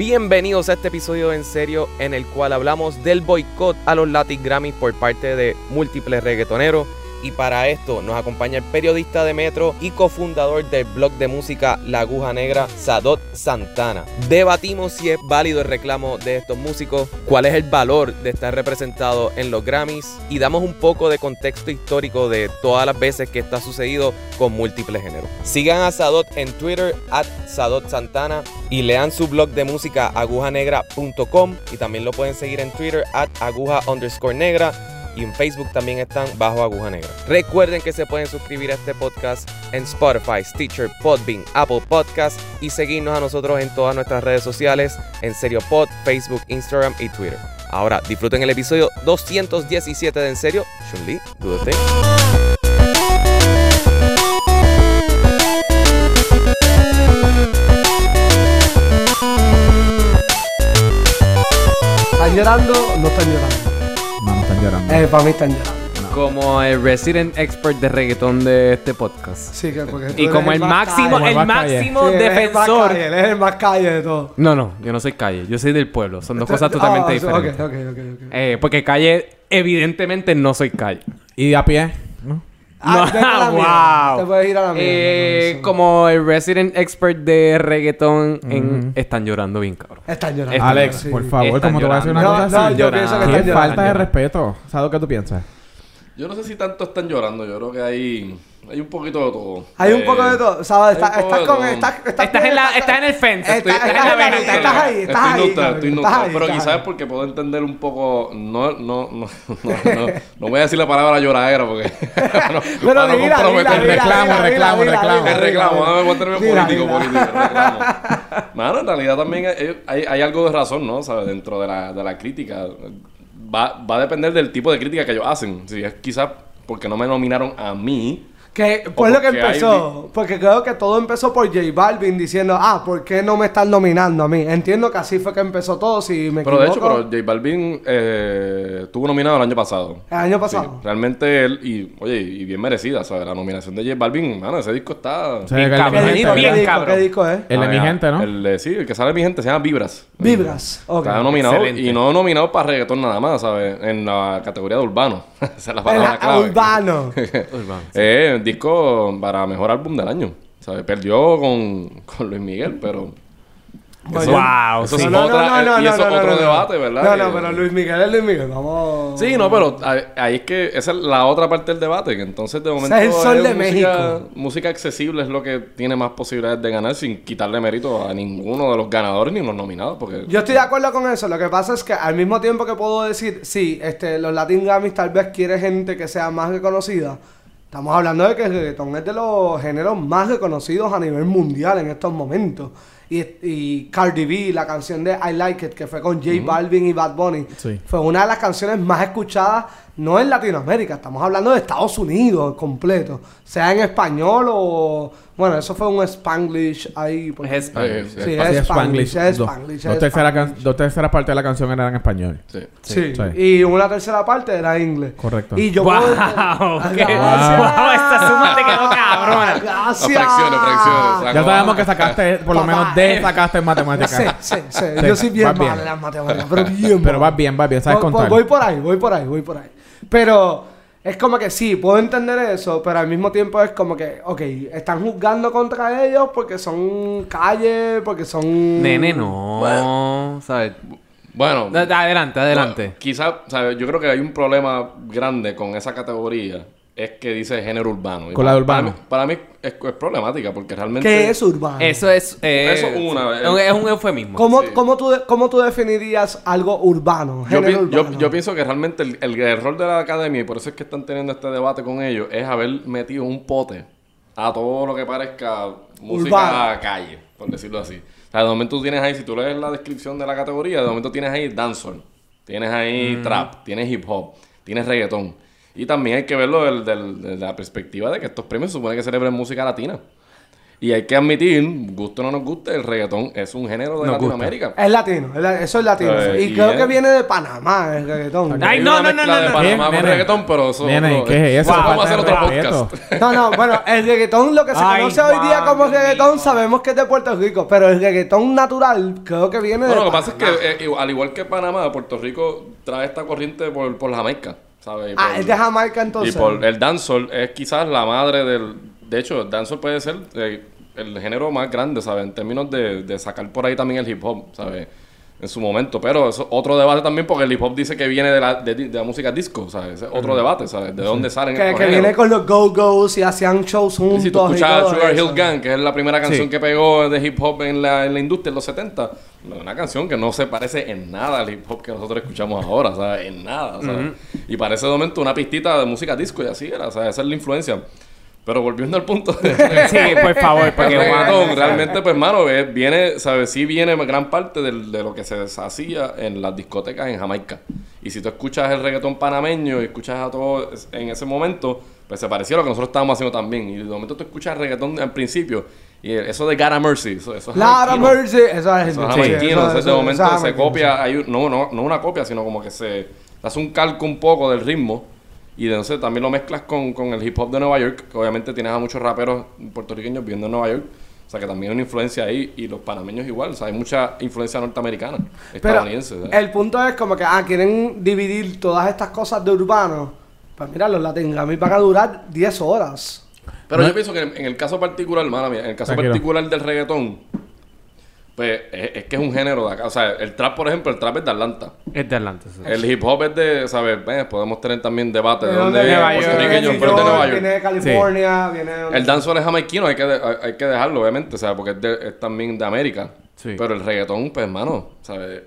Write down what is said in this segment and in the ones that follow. Bienvenidos a este episodio de En Serio, en el cual hablamos del boicot a los Latin Grammys por parte de múltiples reggaetoneros. Y para esto nos acompaña el periodista de Metro y cofundador del blog de música La Aguja Negra, Sadot Santana. Debatimos si es válido el reclamo de estos músicos, cuál es el valor de estar representado en los Grammys y damos un poco de contexto histórico de todas las veces que esto ha sucedido con múltiples géneros. Sigan a Sadot en Twitter, @SadotSantana, y lean su blog de música agujanegra.com, y también lo pueden seguir en Twitter, @aguja_negra. Y en Facebook también están bajo Aguja Negra. Recuerden que se pueden suscribir a este podcast en Spotify, Stitcher, Podbean, Apple Podcasts y seguirnos a nosotros en todas nuestras redes sociales, En Serio Pod, Facebook, Instagram y Twitter. Ahora disfruten el episodio 217 de En Serio. Chun-Li, do the thing. ¿Están llorando o no están llorando? Para mí están llorando. No. Como el resident expert de reggaetón de este podcast. Sí, porque y como el máximo defensor. Él es el más calle de todo. No, yo no soy calle. Yo soy del pueblo. Son dos cosas totalmente diferentes. Okay. Porque calle, evidentemente no soy calle. ¿Y de a pie? No. Ah, wow. Te puedes ir a la mierda. Como el resident expert de reggaetón en Están llorando bien, cabrón. Están llorando. Alex, sí, por favor, como te vas a hacer una cosa así. Yo pienso que están llorando. Falta de respeto. ¿Sabes qué tú piensas? Yo no sé si tanto están llorando. Yo creo que hay un poquito de todo. Hay un poco de todo. ¿Sabes? Estás en el fence. Estás ahí. Estoy neutral. Pero quizás es porque puedo entender un poco. No voy a decir la palabra lloradera porque. Pero mira, reclamo. Es reclamo. No me voy a tener político. Reclamo. Mano, en realidad también hay algo de razón, ¿no? ¿Sabes? Dentro de la crítica. Va a depender del tipo de crítica que ellos hacen. Si es quizás porque no me nominaron a mí. Que pues lo que empezó. Porque creo que todo empezó por J Balvin diciendo, ¿por qué no me están nominando a mí? Entiendo que así fue que empezó todo, si me equivoco. Pero J Balvin estuvo nominado el año pasado. El año pasado. Sí, realmente él, y bien merecida, ¿sabes? La nominación de J Balvin, mano, ese disco está... ¿Qué disco es? El de Mi Gente, ¿no? El que sale de Mi Gente se llama Vibras. Vibras, ok. Está nominado, excelente. Y no nominado para reggaetón nada más, ¿sabes? En la categoría de urbano. Esa es la palabra clave. Urbano. Urbano, sí. Disco para mejor álbum del año, ¿sabes? Perdió con Luis Miguel, pero... Eso, wow, eso sí. es otro debate, ¿verdad? Pero Luis Miguel es Luis Miguel, vamos. Sí, no, pero ahí es que esa es la otra parte del debate, que entonces de momento el sol de México. Música accesible es lo que tiene más posibilidades de ganar sin quitarle mérito a ninguno de los ganadores ni los nominados, porque yo estoy de acuerdo con eso. Lo que pasa es que al mismo tiempo que puedo decir, sí, los Latin Grammys tal vez quiere gente que sea más reconocida. Estamos hablando de que el reggaetón es de los géneros más reconocidos a nivel mundial en estos momentos. Y Cardi B, la canción de I Like It, que fue con J Balvin y Bad Bunny, sí, fue una de las canciones más escuchadas, no en Latinoamérica, estamos hablando de Estados Unidos completo, sea en español o... Bueno, eso fue un Spanglish ahí. Porque... Es Spanglish. Dos terceras partes de la canción eran en español. Sí. Y una tercera parte era en inglés. Correcto. Y yo... ¡Wow! Esta suma te quedó cabrona. Gracias. Fracciones. Ya sabemos que sacaste, por lo menos sacaste en matemáticas. Sí. Yo soy bien mal en las matemáticas, pero bien. Pero vas bien. Sabes contar. Voy por ahí. Pero... Es como que sí, puedo entender eso, pero al mismo tiempo es como que, ok, están juzgando contra ellos porque son calle, porque son... Nene, no. Bueno, ¿sabes? Bueno. Adelante. Bueno, quizás, ¿sabes? Yo creo que hay un problema grande con esa categoría. Es que dice género urbano. Con la de urbano. Para mí es problemática porque realmente... ¿Qué es urbano? Eso es un eufemismo. ¿Cómo tú definirías algo urbano? Yo pienso que realmente el error de la academia, y por eso es que están teniendo este debate con ellos, es haber metido un pote a todo lo que parezca música urbano. Calle, por decirlo así. O sea, de momento tú tienes ahí, si tú lees la descripción de la categoría, de momento tienes ahí dancehall, tienes ahí trap, tienes hip hop, tienes reggaetón. Y también hay que verlo desde la perspectiva de que estos premios se supone que celebren música latina. Y hay que admitir, gusto o no nos guste, el reggaetón es un género de Latinoamérica. Es latino, eso es latino. Y creo que viene de Panamá el reggaetón. Ay, no. Panamá con reggaetón, pero eso... ¿qué es eso? Vamos a hacer otro podcast. No, bueno, el reggaetón, lo que se conoce hoy día como reggaetón, sabemos que es de Puerto Rico, pero el reggaetón natural creo que viene de Panamá. Lo que pasa es que, al igual que Panamá, Puerto Rico trae esta corriente por Jamaica, ¿sabes? Es de Jamaica entonces. Y por el dancehall es quizás la madre del... De hecho, el dancehall puede ser el género más grande, ¿sabes? En términos de sacar por ahí también el hip hop, ¿sabes? En su momento. Pero eso otro debate también, porque el hip hop dice que viene de la música disco, ¿sabes? Otro debate, ¿sabes? ¿De dónde salen estos géneros? Que viene con los go-go's y hacían shows juntos. Y si tú escuchabas Sugar Hill Gang, que es la primera canción que pegó de hip hop en la industria en los 70, una canción que no se parece en nada al hip hop que nosotros escuchamos ahora, ¿sabes? En nada, ¿sabes? Y parece de momento una pistita de música disco y así era, ¿sabes? Esa es la influencia. Pero volviendo al punto de... Sí, por favor, porque bueno, realmente, pues, hermano, viene, ¿sabes? Sí viene gran parte de lo que se hacía en las discotecas en Jamaica. Y si tú escuchas el reggaetón panameño y escuchas a todos en ese momento, pues se parecía a lo que nosotros estábamos haciendo también. Y de momento tú escuchas el reggaetón al principio y eso de Gotta Mercy, eso es Gotta Mercy, eso es jamaicano. Entonces de momento se copia, no una copia, sino como que se hace un calco un poco del ritmo. Y entonces también lo mezclas con el hip hop de Nueva York, que obviamente tienes a muchos raperos puertorriqueños viviendo en Nueva York. O sea, que también hay una influencia ahí, y los panameños igual. O sea, hay mucha influencia norteamericana, estadounidense. Pero el punto es como que, quieren dividir todas estas cosas de urbano. Pues mira, los Latin Grammy van a durar 10 horas. Pero yo pienso que en el caso particular, hermana mía, en el caso particular del reggaetón, pues es que es un género de acá. O sea, el trap, por ejemplo, el trap es de Atlanta. Es de Atlanta, sí. El hip hop es de, ¿sabes? Podemos tener también debate de dónde viene. Pero de Nueva York. Viene de California, viene... El dancehall es jamaicano, hay que dejarlo, obviamente, ¿sabes? Porque es también de América. Sí. Pero el reggaetón, pues, hermano, ¿sabes?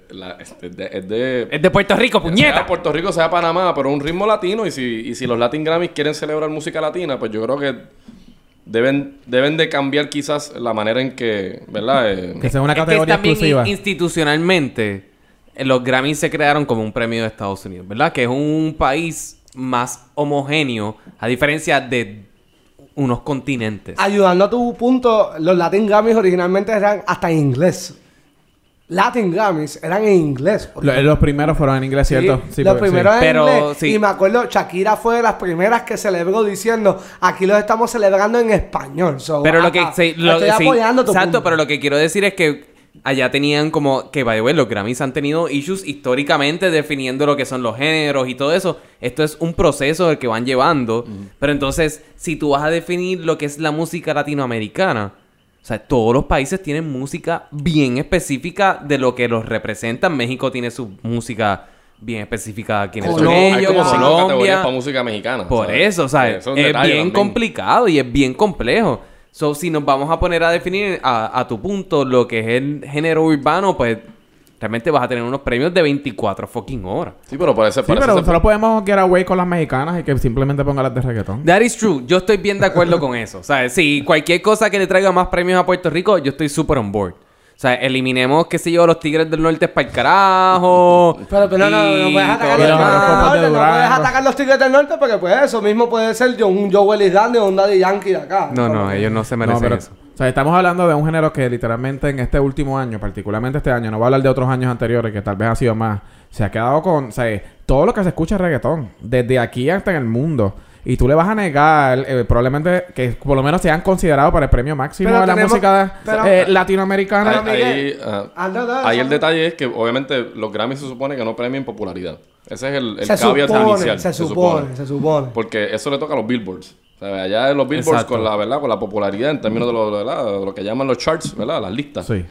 Es de Puerto Rico, puñeta. Sea Puerto Rico, sea Panamá, pero un ritmo latino. Y si los Latin Grammys quieren celebrar música latina, pues yo creo que... Deben de cambiar quizás la manera en que, ¿verdad? Que sea una categoría exclusiva. Institucionalmente, los Grammys se crearon como un premio de Estados Unidos, ¿verdad? Que es un país más homogéneo, a diferencia de unos continentes. Ayudando a tu punto, los Latin Grammys originalmente eran hasta en inglés. Latin Grammys eran en inglés. Los primeros fueron en inglés, ¿cierto? Sí, los primeros en inglés. Sí. Y me acuerdo, Shakira fue de las primeras que celebró diciendo, aquí los estamos celebrando en español. So, pero estoy apoyando tu punto. Exacto, pero lo que quiero decir es que allá tenían como... Que, by the way, los Grammys han tenido issues históricamente definiendo lo que son los géneros y todo eso. Esto es un proceso del que van llevando. Pero entonces, si tú vas a definir lo que es la música latinoamericana... O sea, todos los países tienen música bien específica de lo que los representan. México tiene su música bien específica. Hay como 5 categorías para música mexicana. Por eso, ¿sabes? Es bien complicado y es bien complejo. So, si nos vamos a poner a definir a tu punto lo que es el género urbano, pues... Realmente vas a tener unos premios de 24 fucking horas. Sí, pero parece... pero solo podemos get away con las mexicanas y que simplemente pongan las de reggaetón. That is true. Yo estoy bien de acuerdo con eso. O sea, si cualquier cosa que le traiga más premios a Puerto Rico, yo estoy súper on board. O sea, eliminemos, qué sé yo, los Tigres del Norte para el carajo. Pero no puedes atacar los Tigres del Norte. No puedes atacar los Tigres del Norte porque, pues, eso mismo puede ser un Joe Elizalde o un Daddy Yankee de acá. No, ellos no se merecen eso. O sea, estamos hablando de un género que literalmente en este último año, particularmente este año, no voy a hablar de otros años anteriores que tal vez ha sido más, se ha quedado con, o sea, todo lo que se escucha es reggaetón, desde aquí hasta en el mundo. Y tú le vas a negar, probablemente, que por lo menos se han considerado para el premio máximo de la música latinoamericana. Ahí el detalle es que, obviamente, los Grammys se supone que no premien popularidad. Ese es el caveat inicial. Se supone. Porque eso le toca a los Billboards. Allá en los Billboards, exacto, con la popularidad en términos de lo que llaman los charts, ¿verdad? Las listas. Sí.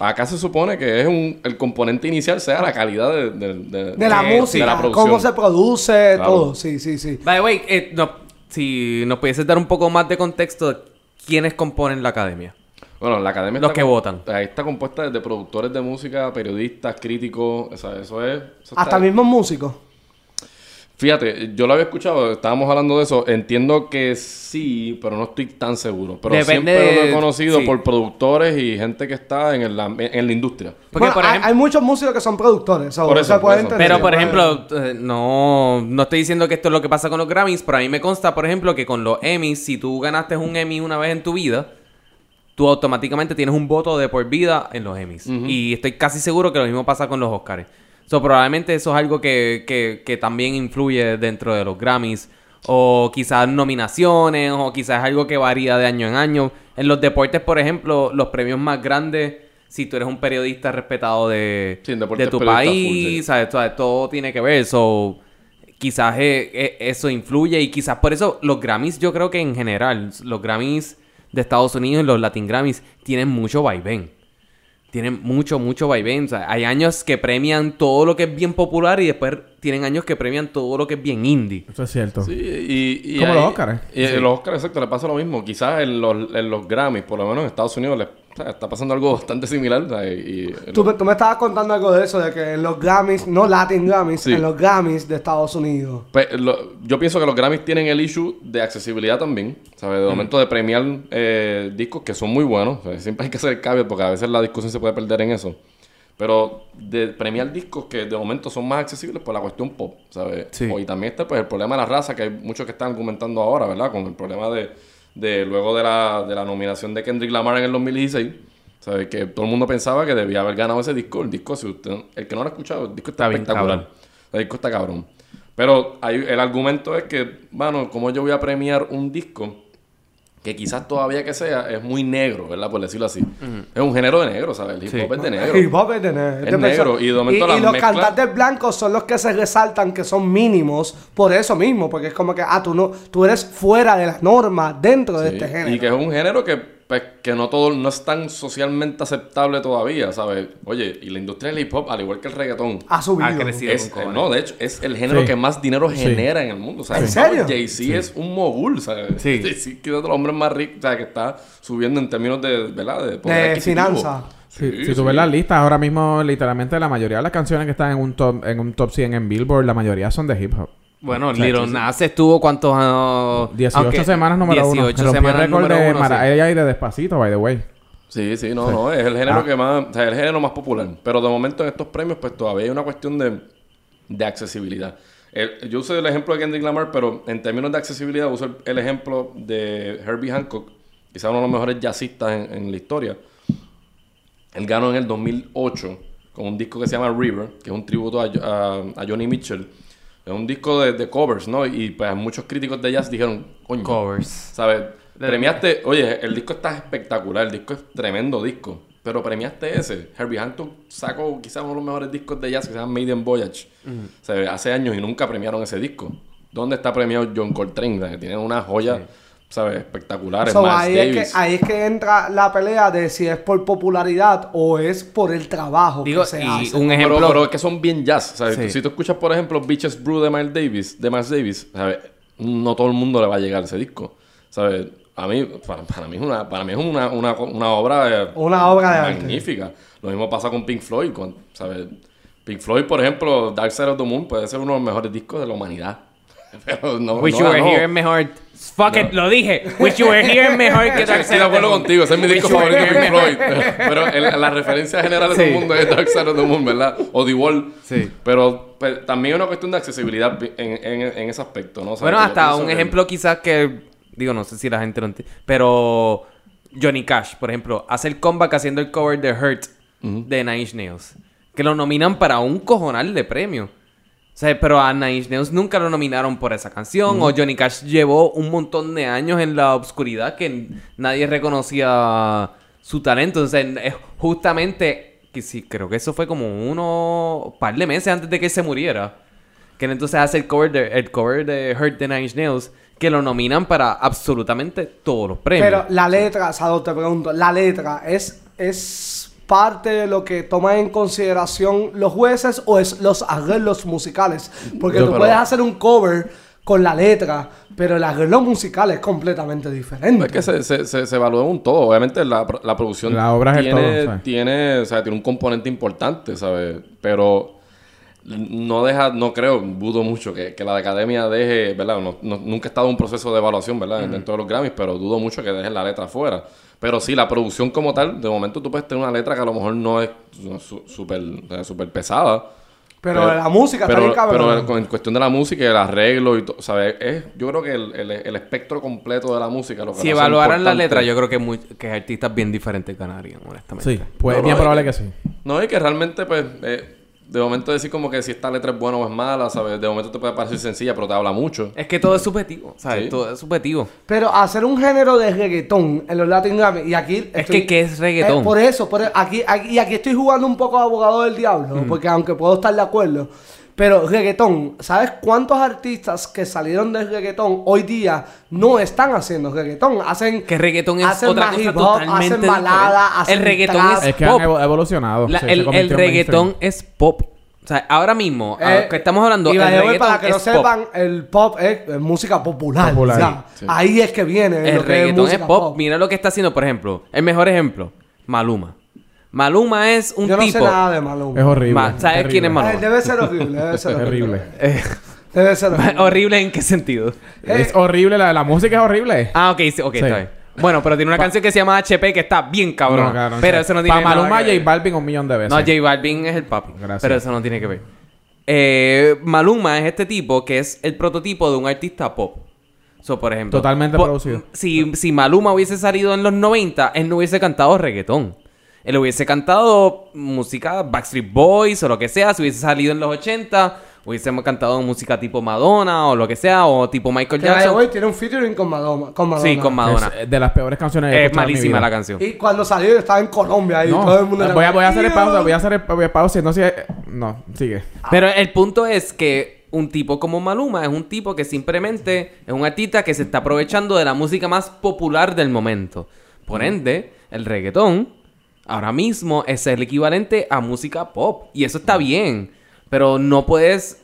Acá se supone que es el componente inicial sea la calidad de la música, de la producción, cómo se produce, claro, todo. Sí. By the way, si nos pudieses dar un poco más de contexto de quiénes componen la academia. Bueno, la academia... Los que votan. Está compuesta de productores de música, periodistas, críticos, o sea, eso es... Eso hasta mismos músicos. Fíjate, yo lo había escuchado, estábamos hablando de eso. Entiendo que sí, pero no estoy tan seguro. Pero siempre lo he conocido por productores y gente que está en la industria. Porque bueno, por ejemplo, hay muchos músicos que son productores. Por eso, pero por ejemplo, no estoy diciendo que esto es lo que pasa con los Grammys, pero a mí me consta, por ejemplo, que con los Emmys, si tú ganaste un Emmy una vez en tu vida, tú automáticamente tienes un voto de por vida en los Emmys. Uh-huh. Y estoy casi seguro que lo mismo pasa con los Oscars. So, probablemente eso es algo que también influye dentro de los Grammys. O quizás nominaciones, o quizás algo que varía de año en año. En los deportes, por ejemplo, los premios más grandes, si tú eres un periodista respetado de tu país, full, ¿sabes? Todo tiene que ver. So, quizás eso influye, y quizás por eso los Grammys, yo creo que en general, los Grammys de Estados Unidos, los Latin Grammys, tienen mucho vaivén. Tienen mucho vaivén. O sea, hay años que premian todo lo que es bien popular y después tienen años que premian todo lo que es bien indie. Eso es cierto. Sí, y como los Oscars. Y sí. Los Oscars, exacto, les pasa lo mismo. Quizás en los Grammys, por lo menos en Estados Unidos, les está pasando algo bastante similar. Tú me estabas contando algo de eso, de que en los Grammys, no Latin Grammys, sí. En los Grammys de Estados Unidos. Pues, yo pienso que los Grammys tienen el issue de accesibilidad también, ¿sabes? De momento de premiar discos que son muy buenos. ¿Sabes? Siempre hay que hacer el cambio porque a veces la discusión se puede perder en eso. Pero de premiar discos que de momento son más accesibles por la cuestión pop, ¿sabes? Sí. Y también está pues el problema de la raza, que hay muchos que están argumentando ahora, ¿verdad? Con el problema de luego de la nominación de Kendrick Lamar en el 2016, ¿sabes? Que todo el mundo pensaba que debía haber ganado ese disco. El disco, si usted, el que no lo ha escuchado, el disco está espectacular. El disco está cabrón. Pero el argumento es que, bueno, ¿cómo yo voy a premiar un disco que quizás todavía que sea es muy negro, ¿verdad? Por decirlo así. Uh-huh. Es un género de negro, ¿sabes? El hip hop, sí. Es de negro. El hip hop es de negro. Es negro. Y de momento las mezclas... los cantantes blancos son los que se resaltan, que son mínimos por eso mismo. Porque es como que, tú eres fuera de las normas dentro, sí, de este género. Y que es un género que no es tan socialmente aceptable todavía, ¿sabes? Oye, y la industria del hip hop, al igual que el reggaetón, ha subido. Ha crecido. No, de hecho, es el género, sí, que más dinero genera, sí, en el mundo, ¿sabes? ¿En serio? Jay-Z, sí, es un mogul, ¿sabes? Sí. Jay-Z, que es otro hombre más rico, ¿sabes? Que está subiendo en términos de, ¿verdad? De finanzas. Sí, sí, si tú ves las listas, ahora mismo, literalmente, la mayoría de las canciones que están en un top 100 en Billboard, la mayoría son de hip hop. Bueno, Little Nas estuvo, ¿cuántos? 18 semanas número 1. 18 semanas número 1. Ella y de Despacito, by the way. Sí, no. Es el género que más... O sea, el género más popular. Pero de momento en estos premios, pues todavía hay una cuestión de accesibilidad. Yo usé el ejemplo de Kendrick Lamar, pero en términos de accesibilidad uso el ejemplo de Herbie Hancock. Quizás uno de los mejores jazzistas en la historia. Él ganó en el 2008 con un disco que se llama River, que es un tributo a Johnny Mitchell. Es un disco de covers, ¿no? Y pues muchos críticos de jazz dijeron... Coño, covers. ¿Sabes? Premiaste... Oye, el disco está espectacular. El disco es tremendo disco. Pero premiaste ese. Herbie Hancock sacó quizás uno de los mejores discos de jazz, que se llama Maiden Voyage. Uh-huh. ¿Sabes? Hace años y nunca premiaron ese disco. ¿Dónde está premiado John Coltrane? ¿Sabes? Tiene una joya... Sí. ¿Sabes? Espectaculares. So, Miles Davis. Ahí es que entra la pelea de si es por popularidad o es por el trabajo. Digo, que se hace. Un ejemplo... Pero es que son bien jazz, ¿sabes? Sí. Si tú escuchas, por ejemplo, Bitches Brew de Miles Davis, ¿sabes? No todo el mundo le va a llegar ese disco, ¿sabes? A mí, para mí es una obra... Una obra magnífica. De arte. Lo mismo pasa con Pink Floyd, ¿sabes? Pink Floyd, por ejemplo, Dark Side of the Moon puede ser uno de los mejores discos de la humanidad. Pero no, Wish You Were Here es mejor. Fuck it, lo dije. Wish You Were Here es mejor que Dark Side of the Moon. Estoy de acuerdo contigo, ese es mi disco favorito de Pink Floyd. Pero la referencia general de todo el mundo es Dark Side of the Moon, ¿verdad? O The Wall. Sí. Pero también es una cuestión de accesibilidad en ese aspecto, ¿no? O sea, bueno, hasta un ejemplo quizás que... Digo, no sé si la gente lo entiende. Pero Johnny Cash, por ejemplo, hace el comeback haciendo el cover de Hurt, uh-huh, de Nine Inch Nails. Que lo nominan para un cojonal de premios. O sea, pero a Nine Inch Nails nunca lo nominaron por esa canción. Uh-huh. O Johnny Cash llevó un montón de años en la obscuridad que nadie reconocía su talento. O sea, justamente, que sí, creo que eso fue como par de meses antes de que él se muriera. Que entonces hace el cover de Hurt de Nine Inch Nails, que lo nominan para absolutamente todos los premios. Pero la letra, Sadot, te pregunto, la letra es parte de lo que toman en consideración los jueces, o es los arreglos musicales, porque tú puedes hacer un cover con la letra, pero el arreglo musical es completamente diferente. Es que se evalúa un todo. Obviamente la producción, la obra tiene un componente importante, ¿sabes? Pero no creo, dudo mucho que la academia deje, ¿verdad? Nunca he estado en un proceso de evaluación, ¿verdad? Mm. Dentro de los Grammys, pero dudo mucho que dejen la letra afuera. Pero sí, la producción como tal, de momento tú puedes tener una letra que a lo mejor no es súper pesada. Pero la música está bien cabrón. Pero en cuestión de la música, el arreglo y todo, ¿sabes? Yo creo que el espectro completo de la música... Si evaluaran la letra, yo creo que artistas bien diferentes ganarían, honestamente. Sí, pues bien probable que sí. No, y que realmente, pues... de momento decir como que si esta letra es buena o es mala, ¿sabes? De momento te puede parecer sencilla, pero te habla mucho. Es que todo es subjetivo, ¿sabes? Sí. Todo es subjetivo. Pero hacer un género de reggaetón en los Latin Grammy... Y aquí... Estoy, es que ¿qué es reggaetón? Por eso. Aquí estoy jugando un poco a abogado del diablo. Porque aunque puedo estar de acuerdo... Pero reggaetón, ¿sabes cuántos artistas que salieron del reggaetón hoy día no están haciendo reggaetón? Que reggaetón es otra cosa totalmente diferente. Hacen balada, hacen trap. El reggaetón es pop. Es que han evolucionado. El reggaetón es pop. O sea, ahora mismo, que estamos hablando... Y el reggaetón para que no sepan, el pop es música popular. O sea, sí. Ahí es que viene. El reggaetón es pop. Mira lo que está haciendo, por ejemplo. El mejor ejemplo, Maluma. Maluma es un tipo... Yo no sé nada de Maluma. Es horrible. ¿Sabes quién es Maluma? Debe ser horrible. Debe ser horrible. ¿Horrible en qué sentido? Es horrible. La música es horrible. Ah, ok. Sí. Está bien. Bueno, pero tiene una canción que se llama HP que está bien cabrón. No, claro, pero eso no tiene nada que ver. Para Maluma, J Balvin 1,000,000 de veces. No, J Balvin es el papi. Gracias. Pero eso no tiene que ver. Maluma es este tipo que es el prototipo de un artista pop. So, por ejemplo... Totalmente producido. Si Maluma hubiese salido en los 90, él no hubiese cantado reggaetón. Él hubiese cantado música Backstreet Boys o lo que sea. Si hubiese salido en los 80, hubiésemos cantado música tipo Madonna o lo que sea. O tipo Michael Jackson. Boy tiene un featuring con Madonna. Sí, con Madonna. Es de las peores canciones que he escuchado. Es malísima la canción. Y cuando salió yo estaba en Colombia. Ahí todo el mundo... Voy a hacer el pausa. No, sigue. Pero el punto es que un tipo como Maluma es un tipo que simplemente... Es un artista que se está aprovechando de la música más popular del momento. Por ende, el reggaetón... Ahora mismo es el equivalente a música pop. Y eso está bien. Pero no puedes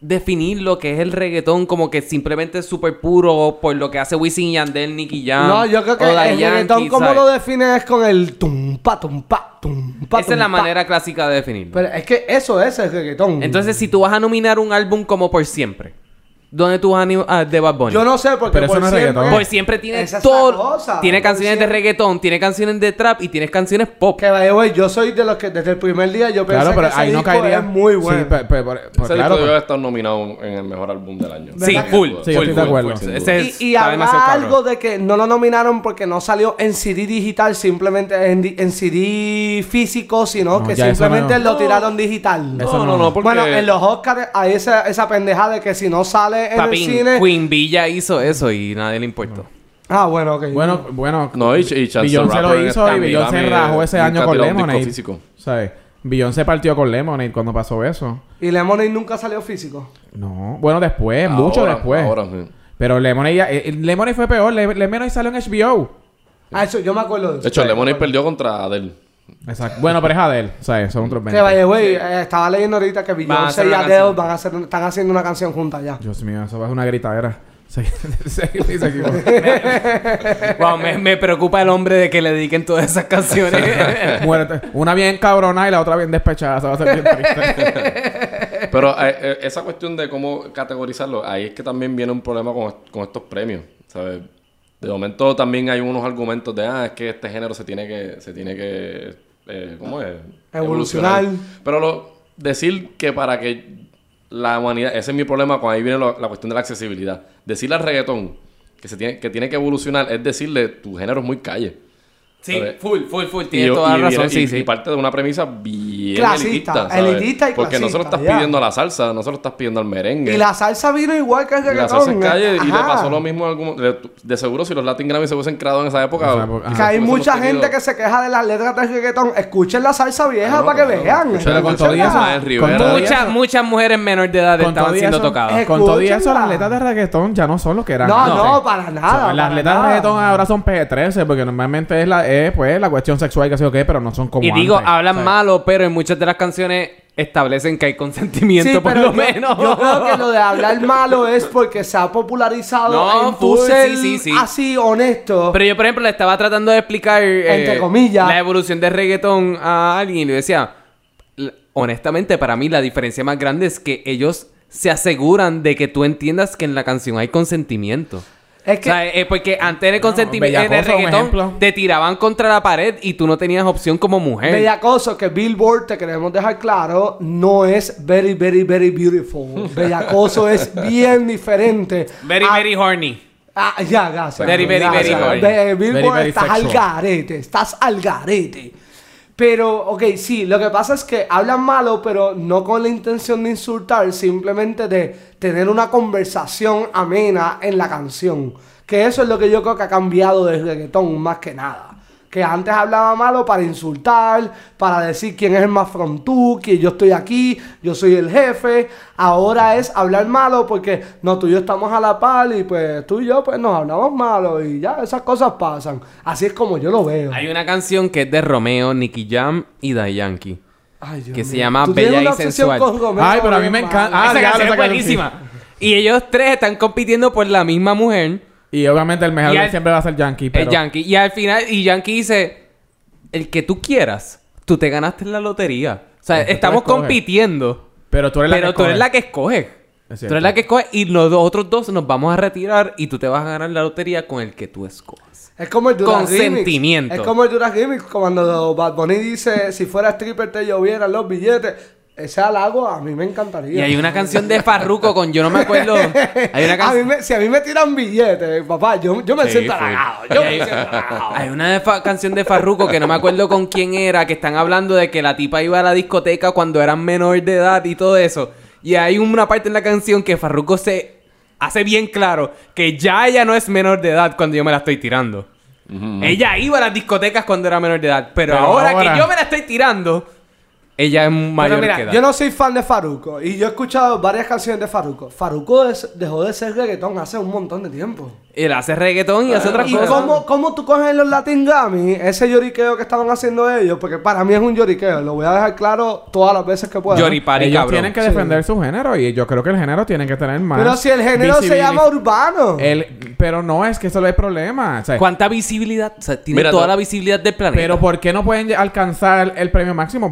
definir lo que es el reggaetón como que simplemente es súper puro por lo que hace Wisin, Yandel, Nicky Jam. No, yo creo que el reggaetón, ¿cómo lo defines? Con el tumpa, tumpa, tumpa. Esa es la manera clásica de definirlo. Pero es que eso es el reggaetón. Entonces, si tú vas a nominar un álbum como Por Siempre... ¿Dónde tú vas a de Bad Bunny? Yo no sé, porque por siempre... Por siempre tiene todo... Tiene canciones de reggaetón, tiene canciones de trap y tienes canciones pop. Que vaya, güey, yo soy de los que desde el primer día yo pensé que ese disco es muy bueno. Ese disco debe estar nominado en el mejor álbum del año. Sí, full. Sí, estoy de acuerdo. Y habrá algo de que no lo nominaron porque no salió en CD digital, simplemente en CD físico, sino que simplemente lo tiraron digital. No, porque... Bueno, en los Oscars hay esa pendejada de que si no sale Papín, Queen Villa hizo eso y nadie le importó. Ah, bueno, ok. Bueno. No, y Beyoncé lo hizo y Beyoncé rajó ese año con Lemonade. ¿Sabes? Beyoncé partió con Lemonade cuando pasó eso. ¿Y Lemonade nunca salió físico? No. Bueno, después. Ahora, mucho después. Ahora sí. Pero Lemonade fue peor. Lemonade salió en HBO. Ah, eso yo me acuerdo de eso. De hecho, Lemonade perdió contra Adele. Exacto. Bueno, pero es Adele, ¿sabes? Son otros 20. Que vaya, güey. Estaba leyendo ahorita que Beyoncé y Adele están haciendo una canción juntas ya. Dios mío, eso es una gritadera. Wow, me preocupa el hombre de que le dediquen todas esas canciones. Muérete. Una bien cabrona y la otra bien despechada. Eso va a ser bien triste. Pero esa cuestión de cómo categorizarlo, ahí es que también viene un problema con estos premios, ¿sabes? De momento también hay unos argumentos de es que este género se tiene que ¿cómo es? Evolucionar. Pero decir que para que la humanidad, ese es mi problema cuando ahí viene la cuestión de la accesibilidad. Decirle al reggaetón que tiene que evolucionar es decirle tu género es muy calle. Sí, ¿sabes? Full. Tiene toda la razón. Y parte de una premisa bien clasista, elitista y porque clasista, no se lo estás pidiendo a la salsa, no se lo estás pidiendo al merengue. Y la salsa vino igual que el reggaetón. La salsa en calle y le pasó lo mismo a algunos... De seguro, si los Latin Grammy se hubiesen creado en esa época... Que hay mucha gente que se queja de las letras del reggaetón. Escuchen la salsa vieja para que vean. Muchas mujeres menores de edad estaban siendo tocadas. Con todo eso, las letras de reggaetón ya no son lo que eran. No, para nada. Las letras de reggaetón ahora son PG-13 porque normalmente es pues la cuestión sexual que ha sido que pero no son como y digo antes, hablan ¿sabes? Malo, pero en muchas de las canciones establecen que hay consentimiento, sí, por pero lo menos. Yo creo que lo de hablar malo es porque se ha popularizado en full, sí. Así, honesto. Pero yo, por ejemplo, le estaba tratando de explicar entre comillas la evolución del reggaetón a alguien y le decía, honestamente, para mí la diferencia más grande es que ellos se aseguran de que tú entiendas que en la canción hay consentimiento. Es que... O sea, porque antes en el consentimiento en el reggaetón te tiraban contra la pared y tú no tenías opción como mujer. Bellacoso, que Billboard, te queremos dejar claro, no es very, very, very beautiful. Bellacoso es bien diferente. Very, very horny. Ah, ya, gracias. Very, very, very horny. Billboard, estás al garete, estás al garete. Pero, ok, sí, lo que pasa es que hablan malo, pero no con la intención de insultar, simplemente de tener una conversación amena en la canción. Que eso es lo que yo creo que ha cambiado del reggaetón, más que nada. Que antes hablaba malo para insultar, para decir quién es el más frontú, que yo estoy aquí, yo soy el jefe. Ahora es hablar malo porque no, tú y yo estamos a la par y pues tú y yo pues nos hablamos malo y ya esas cosas pasan. Así es como yo lo veo. Hay una canción que es de Romeo, Nicky Jam y Daddy Yankee. Ay, Dios que mío. Se llama Bella y Sensual. Romeo, ay, pero a mí me encanta. Ah, esa canción es buenísima. Y ellos tres están compitiendo por la misma mujer. Y obviamente el mejor siempre va a ser Yankee, pero... Es Yankee. Y al final... Y Yankee dice... El que tú quieras. Tú te ganaste en la lotería. O sea, entonces estamos compitiendo. Pero tú eres la que escoges. Pero tú eres la que escoges. Tú eres la que escoges. Y nosotros dos nos vamos a retirar. Y tú te vas a ganar la lotería con el que tú escoges. Es como el Duras Consentimiento. Es como el Duras Gimmicks. Cuando Bad Bunny dice... Si fuera stripper te llovieran los billetes. Ese halago a mí me encantaría. Y hay una canción de Farruko con... Yo no me acuerdo... Hay una canción... Si a mí me tiran billetes, papá, yo me siento halagado. Yo me siento halagado. Hay una canción de Farruko que no me acuerdo con quién era, que están hablando de que la tipa iba a la discoteca cuando eran menor de edad y todo eso. Y hay una parte en la canción que Farruko se hace bien claro que ya ella no es menor de edad cuando yo me la estoy tirando. Uh-huh. Ella iba a las discotecas cuando era menor de edad. Pero ahora que yo me la estoy tirando... Ella es mayor que edad. Yo no soy fan de Farruko. Y yo he escuchado varias canciones de Farruko. Farruko dejó de ser reggaetón hace un montón de tiempo. Él hace reggaetón y hace otra cosa. ¿Y cómo tú coges los Latin Grammy? Ese lloriqueo que estaban haciendo ellos. Porque para mí es un lloriqueo. Lo voy a dejar claro todas las veces que pueda. Lloripari, ellos cabrón. Tienen que defender su género. Y yo creo que el género tiene que tener más. Pero si el género se llama urbano. Pero no, es que eso no es problema. O sea, ¿cuánta visibilidad? O sea, tiene toda la visibilidad del planeta. Pero ¿por qué no pueden alcanzar el premio máximo?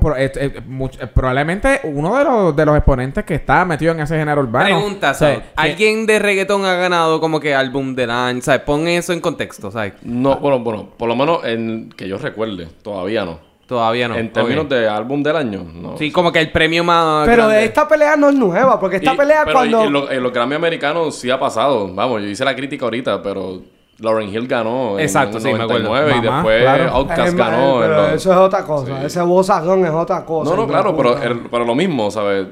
Probablemente uno de los exponentes que está metido en ese género urbano. Pregunta, ¿sabes? ¿Alguien de reggaetón ha ganado como que álbum de año? ¿Sabes? Pon eso en contexto, ¿sabes? No, bueno, por lo menos en que yo recuerde, todavía no. Todavía no. En términos de álbum del año, no. Sí, como que el premio más pero grande. Esta pelea no es nueva, porque esta pelea cuando... En los Grammy americanos sí ha pasado. Vamos, yo hice la crítica ahorita, pero... Lauryn Hill ganó exacto, en 99 sí, y después claro. Outkast ganó. Pero eso es otra cosa. Sí. Ese bozarrón es otra cosa. No, claro, pero lo mismo, ¿sabes?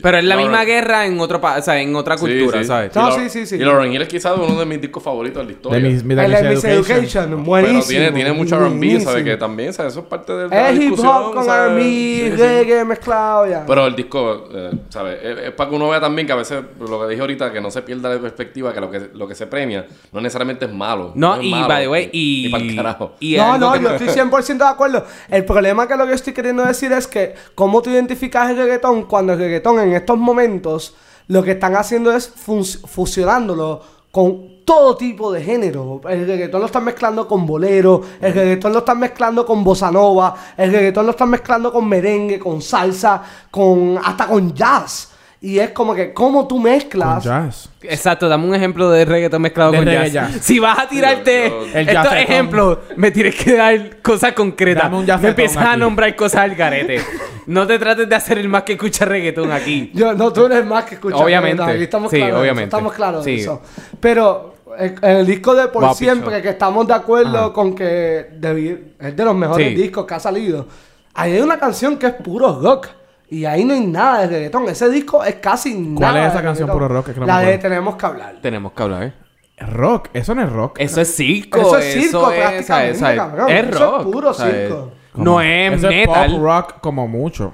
Pero es la misma guerra en otro o sea, en otra cultura, sí, sí. ¿Sabes? No, sí. Y Lauryn Hill es quizás uno de mis discos favoritos de la historia. De Miss Education. Buenísimo. Pero tiene mucho R&B, ¿sabes? Que también, ¿sabes? Eso es parte de la discusión. Es hip hop con R&B, sí, reggae mezclado ya. Pero el disco, ¿sabes? Es para que uno vea también que a veces, lo que dije ahorita, que no se pierda la perspectiva, que lo que se premia no necesariamente es malo. No y malo, by the way, y para el carajo. Yo estoy 100% de acuerdo. El problema que lo que estoy queriendo decir es que cómo tú identificas el reggaetón cuando el reggaetón en estos momentos lo que están haciendo es fusionándolo con todo tipo de género. El reggaetón lo están mezclando con bolero, el reggaetón lo están mezclando con bossa nova, el reggaetón lo están mezclando con merengue, con salsa, hasta con jazz. Y es como que, ¿cómo tú mezclas? Con jazz. Exacto, dame un ejemplo de reggaetón mezclado con jazz. Si vas a tirarte estos ejemplos, me tienes que dar cosas concretas. Me empiezas a nombrar cosas al garete. No te trates de hacer el más que escucha reggaetón aquí. Tú eres el más que escucha reggaetón. Aquí estamos claros. Obviamente. Estamos claros de eso. Pero el disco de Por Siempre, que estamos de acuerdo con que es de los mejores discos que ha salido. Ahí hay una canción que es puro rock. Y ahí no hay nada de reggaetón. Ese disco es casi nada. ¿Cuál es esa canción puro rock? La de Tenemos que hablar. Tenemos que hablar, ¿eh? Rock. Eso no es rock. Eso es circo. Eso es circo prácticamente, cabrón. Es rock. Eso es puro circo. No es metal. Eso es pop rock como mucho.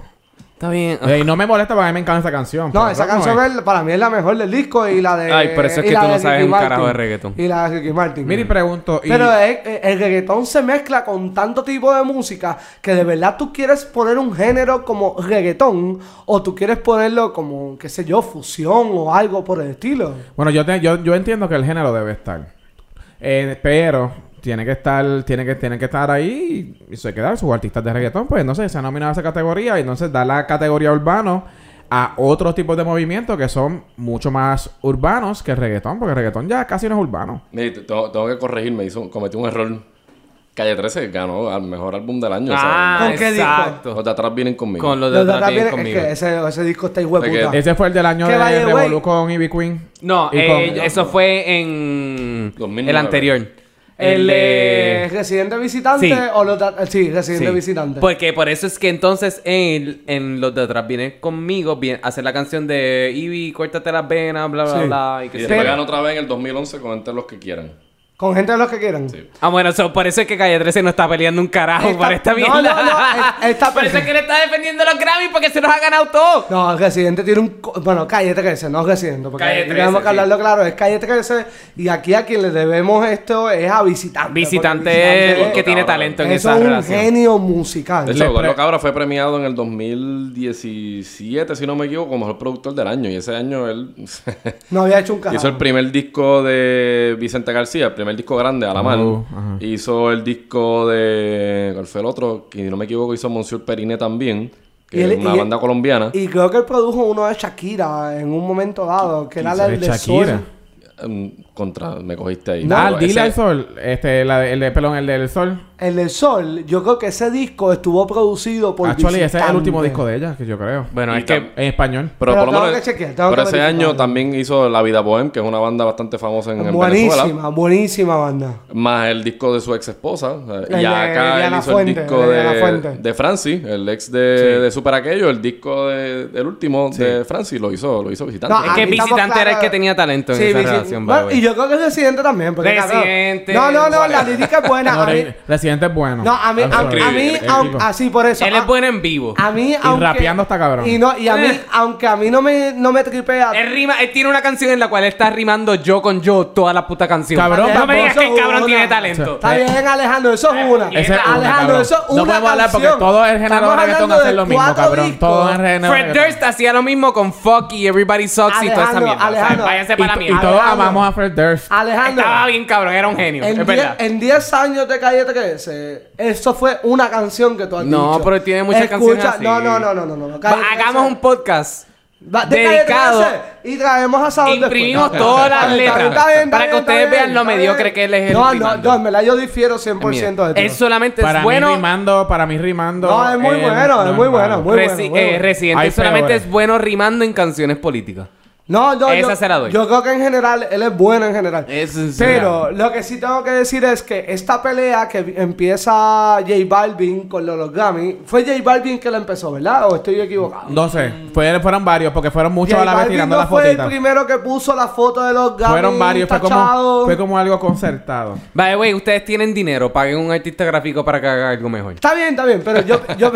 Está bien. Y no me molesta porque a mí me encanta esa canción. No, esa canción para mí es la mejor del disco y la de... Ay, pero eso es que tú no sabes un carajo de reggaetón. Y la de Ricky Martin. Mira, y pregunto... Pero el reggaetón se mezcla con tanto tipo de música que de verdad tú quieres poner un género como reggaetón o tú quieres ponerlo como, qué sé yo, fusión o algo por el estilo. Bueno, yo entiendo que el género debe estar. Pero... Tiene que estar ahí y se quedan sus artistas de reggaetón. Pues entonces se ha nominado a esa categoría y entonces da la categoría urbano a otros tipos de movimientos que son mucho más urbanos que el reggaetón, porque el reggaetón ya casi no es urbano. Tengo que corregirme, cometí un error. Calle 13 ganó al mejor álbum del año. Ah, ¿con qué disco? Los de atrás vienen conmigo. Con los de atrás vienen conmigo. Es que ese disco está igual. Ese fue el del año de Revolú con Ivy Queen. No, eso fue en 2009. El anterior. El de Residente Visitante, sí. O los de... Sí, Residente, sí. Visitante. Porque por eso es que entonces en los de atrás viene conmigo, viene a hacer la canción de Ivy, córtate las venas, bla, bla, sí, bla. Y que se ganó otra vez en el 2011 con Entre los que quieran. Con gente de los que quieran. Sí. Ah, bueno, parece que Calle 13 no está peleando un carajo por esta mierda. No, parece que le está defendiendo los Grammy porque se los ha ganado todo. No, Residente tiene un... Bueno, Calle 13, no Residente. Porque Calle 13, tenemos que hablarlo claro. Es Calle 13 y aquí a quien le debemos esto es a Visitante. Visitante es el que tiene talento en esa relación. Es un genio musical. De hecho, Gordo Cabra fue premiado en el 2017, si no me equivoco, como mejor productor del año. Y ese año él... no había hecho un carajo. Hizo el primer disco de Vicente García, el disco grande a la mano. Hizo el disco de... ¿Cuál fue el otro? Que si no me equivoco hizo Monsieur Periné también, que es una banda colombiana. Y creo que él produjo uno de Shakira en un momento dado, que era el de Shakira. Contra, me cogiste ahí. No, dile al sol. El del sol. El del sol, yo creo que ese disco estuvo producido por Visitante. Ese es el último disco de ella, que yo creo. Bueno, es que en español. Pero por lo menos, pero ese año también hizo La Vida Bohem, que es una banda bastante famosa en Venezuela. Buenísima, buenísima banda. Más el disco de su ex esposa. Y acá él hizo el disco de Francis, el ex de Super Aquello, el disco del último de Francis lo hizo Visitante. Es que Visitante era el que tenía talento en esa relación. Y yo creo que Residente también. Residente. No, la lírica es buena. Residente es bueno. No, a mí, así por eso. Él es bueno en vivo. A mí, y rapeando está cabrón. Y a mí, aunque a mí no me tripea. Él tiene una canción en la cual él está rimando yo con yo toda la puta canción. Cabrón, no me digas que el cabrón tiene talento. Está bien, Alejandro, eso es una. Alejandro, eso es una. No podemos hablar porque todo el género de reggaetón hace lo mismo, cabrón. Todo el género. Fred Durst hacía lo mismo con Fuck y Everybody Sucks y toda esa mierda. Váyanse para la mierda. Y todos amamos a Fred Durst. Alejandro. Estaba bien cabrón, era un genio. Es verdad. En 10 años de Calle 13, eso fue una canción que tú has dicho. No, pero tiene muchas canciones así. No. Hagamos un podcast dedicado y traemos a Sadot. Imprimimos todas las letras para que ustedes vean lo mediocre que él es. No, en verdad yo difiero 100% de ti. Él solamente es bueno para mí rimando. No, es muy bueno, es muy bueno. Residente solamente es bueno rimando en canciones políticas. No, esa se la doy. Yo creo que en general él es bueno en general. Pero lo que sí tengo que decir es que esta pelea que empieza J Balvin con los Grammy, fue J Balvin que la empezó, ¿verdad? ¿O estoy equivocado? No sé, fueron varios, porque fueron muchos a la vez tirando la fotita. J Balvin fue el primero que puso la foto de los Grammy. Fueron varios, fue como algo concertado. Vale, güey, ustedes tienen dinero, paguen un artista gráfico para que haga algo mejor. Está bien, pero yo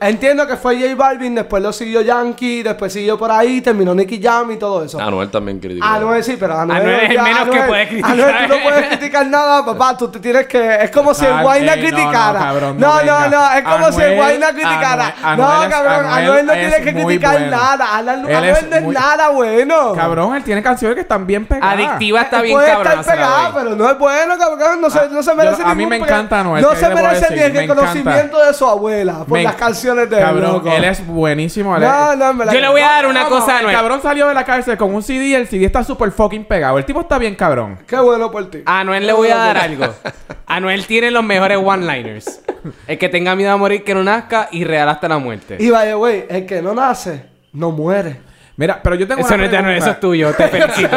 entiendo que fue J Balvin, después lo siguió Yankee, después siguió por ahí, terminó Nicky Jam y todo eso. Anuel también criticó. Anuel sí, pero Anuel es el menos que puede criticar. Anuel, tú no puedes criticar nada, papá. Tú te tienes que... Es como si el Guayna criticara. No, cabrón. Es como si el Guayna criticara. No, cabrón. Anuel no tiene que criticar nada. Anuel no es nada bueno. Cabrón, él tiene canciones que están bien pegadas. Adictiva está bien, cabrón. Puede estar pegada, pero no es bueno, cabrón. No se merece ningún... A mí me encanta Anuel. No se merece ni el reconocimiento de su abuela por las canciones de él. Cabrón, él es buenísimo. No. Yo le voy a dar una cosa. El cabrón salió de la cárcel con un CD. El CD está super fucking pegado. El tipo está bien cabrón. Qué bueno por ti. A Anuel le voy a dar algo. Anuel tiene los mejores one-liners. El que tenga miedo a morir, que no nazca, y real hasta la muerte. Y vaya, güey, el que no nace, no muere. Mira, pero yo tengo una pregunta. Eso no es de Anuel, eso es tuyo. Te felicito.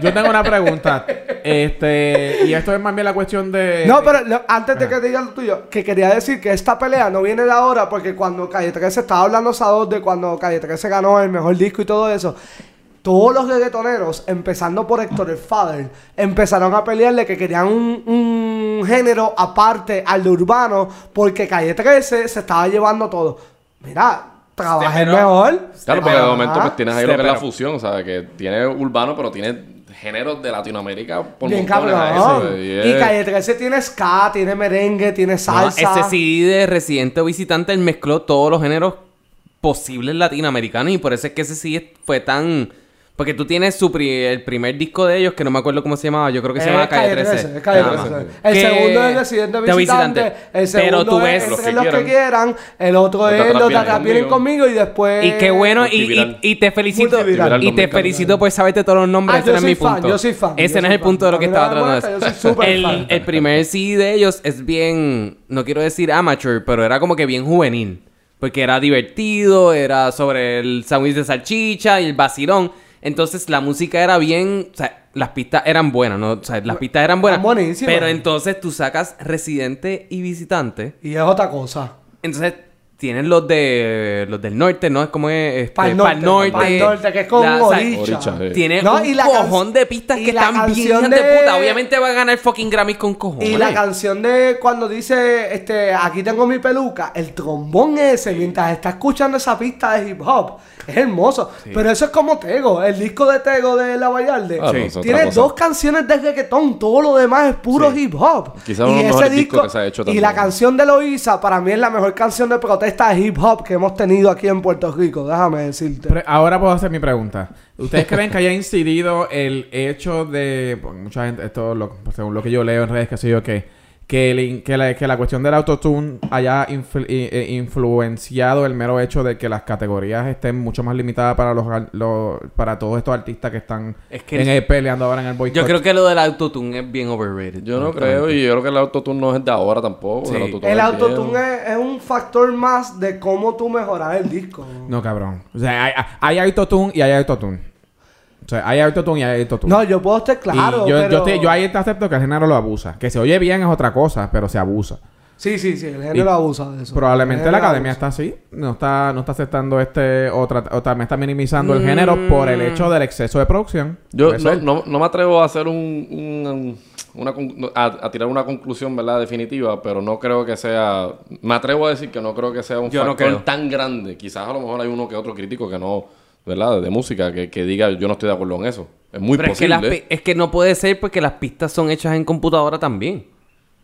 Yo tengo una pregunta. Y esto es más bien la cuestión de... No, pero antes de que te diga lo tuyo, que quería decir que esta pelea no viene de ahora, porque cuando Calle 13 estaba hablando Sadot de cuando Calle 13 ganó el mejor disco y todo eso, todos los reggaetoneros, empezando por Héctor el Father, empezaron a pelearle que querían un género aparte al de urbano, porque Calle 13 se estaba llevando todo. Mira... Trabajes mejor. Claro, porque de momento pues tienes ahí lo que es la fusión, ¿sabes? Que tiene urbano, pero tiene géneros de Latinoamérica por montones a eso. Y Calle 13 tiene ska, tiene merengue, tiene salsa. No, ese CD de Residente o Visitante, él mezcló todos los géneros posibles latinoamericanos y por eso es que ese CD fue tan... Porque tú tienes el primer disco de ellos, que no me acuerdo cómo se llamaba. Yo creo que se llamaba Calle 13. Es Calle 13. El segundo es Residente, Visitante. El segundo es Los que quieran. El otro es Los que vienen conmigo. Y después... Y qué bueno. Y te felicito. Y te felicito por saberte todos los nombres. Ese no es mi punto. Yo soy fan. Ese no es el punto de lo que estaba tratando. Yo soy súper fan. El primer CD de ellos es bien... No quiero decir amateur, pero era como que bien juvenil. Porque era divertido. Era sobre el sándwich de salchicha y el vacilón. Entonces la música era bien, o sea, las pistas eran buenas, ¿no? O sea, las pistas eran buenas. Buenísimas. Pero entonces tú sacas Residente y Visitante. Y es otra cosa. Entonces tienes los del norte, ¿no? Es como es Pal Norte. Pal Norte, que es como un oricha. Tienes un cojón de pistas que están bien de puta. Obviamente va a ganar fucking Grammys con cojones. Y la canción de cuando dice, aquí tengo mi peluca, el trombón ese, mientras está escuchando esa pista de hip hop, es hermoso. Sí. Pero eso es como Tego, el disco de Tego de La Bayarde. Ah, sí. Tiene dos canciones de reggaetón, todo lo demás es puro hip hop. Quizás uno de los mejores discos que se ha hecho también. Y la canción de Loisa, para mí es la mejor canción de protesta de hip hop que hemos tenido aquí en Puerto Rico, déjame decirte. Pero ahora puedo hacer mi pregunta. ¿Ustedes creen que haya incidido el hecho de... mucha gente, esto según lo que yo leo en redes, que sé yo, que la cuestión del autotune haya influenciado el mero hecho de que las categorías estén mucho más limitadas para para todos estos artistas que están peleando ahora en el boicot? Yo creo que lo del autotune es bien overrated. Yo no creo, y yo creo que el autotune no es de ahora tampoco. Sí. El autotune es un factor más de cómo tú mejoras el disco. No, cabrón. O sea, hay autotune y hay autotune. O sea, hay autotune y hay autotune. No, yo puedo estar claro, y yo ahí te acepto que el género lo abusa. Que se oye bien es otra cosa, pero se abusa. Sí. El género abusa de eso. Probablemente la academia está así. No está aceptando o también está minimizando el género por el hecho del exceso de producción. Yo no me atrevo a hacer a tirar una conclusión, ¿verdad? Definitiva, pero no creo que sea... Me atrevo a decir que no creo que sea un factor tan grande. Quizás a lo mejor hay uno que otro crítico que no... ¿verdad? De música, que diga yo no estoy de acuerdo en eso. Es muy posible. Es que no puede ser porque las pistas son hechas en computadora también.